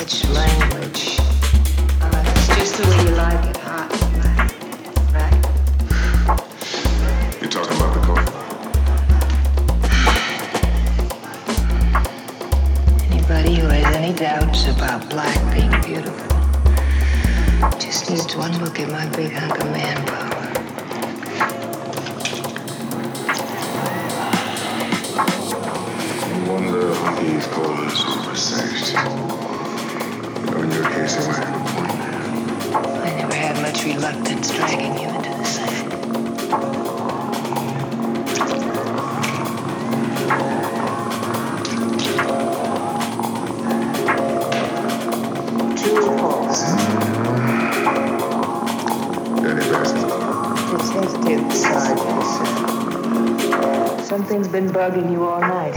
such language. It's just the way you like it, hot and black, right? You're talking about the coat? Anybody who has any doubts about black being beautiful just needs one look at my big hunk of manpower. These callers were sexed. In your case, they might have a point. I never had much reluctance dragging you into the sand. Two holes. Any best? It seems to be the sideways. Something's been bugging you all night.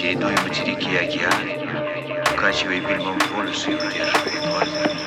Те ноют реки и океаны, укачивая бельмом полюса и удерживая гордость.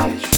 aici.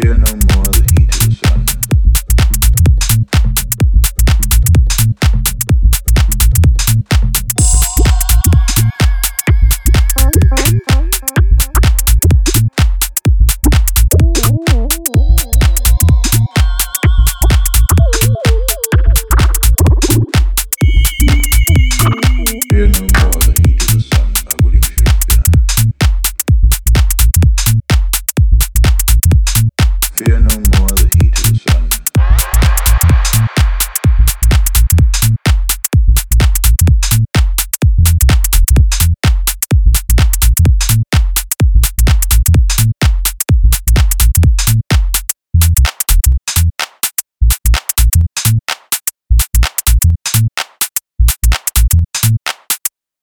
fear no more.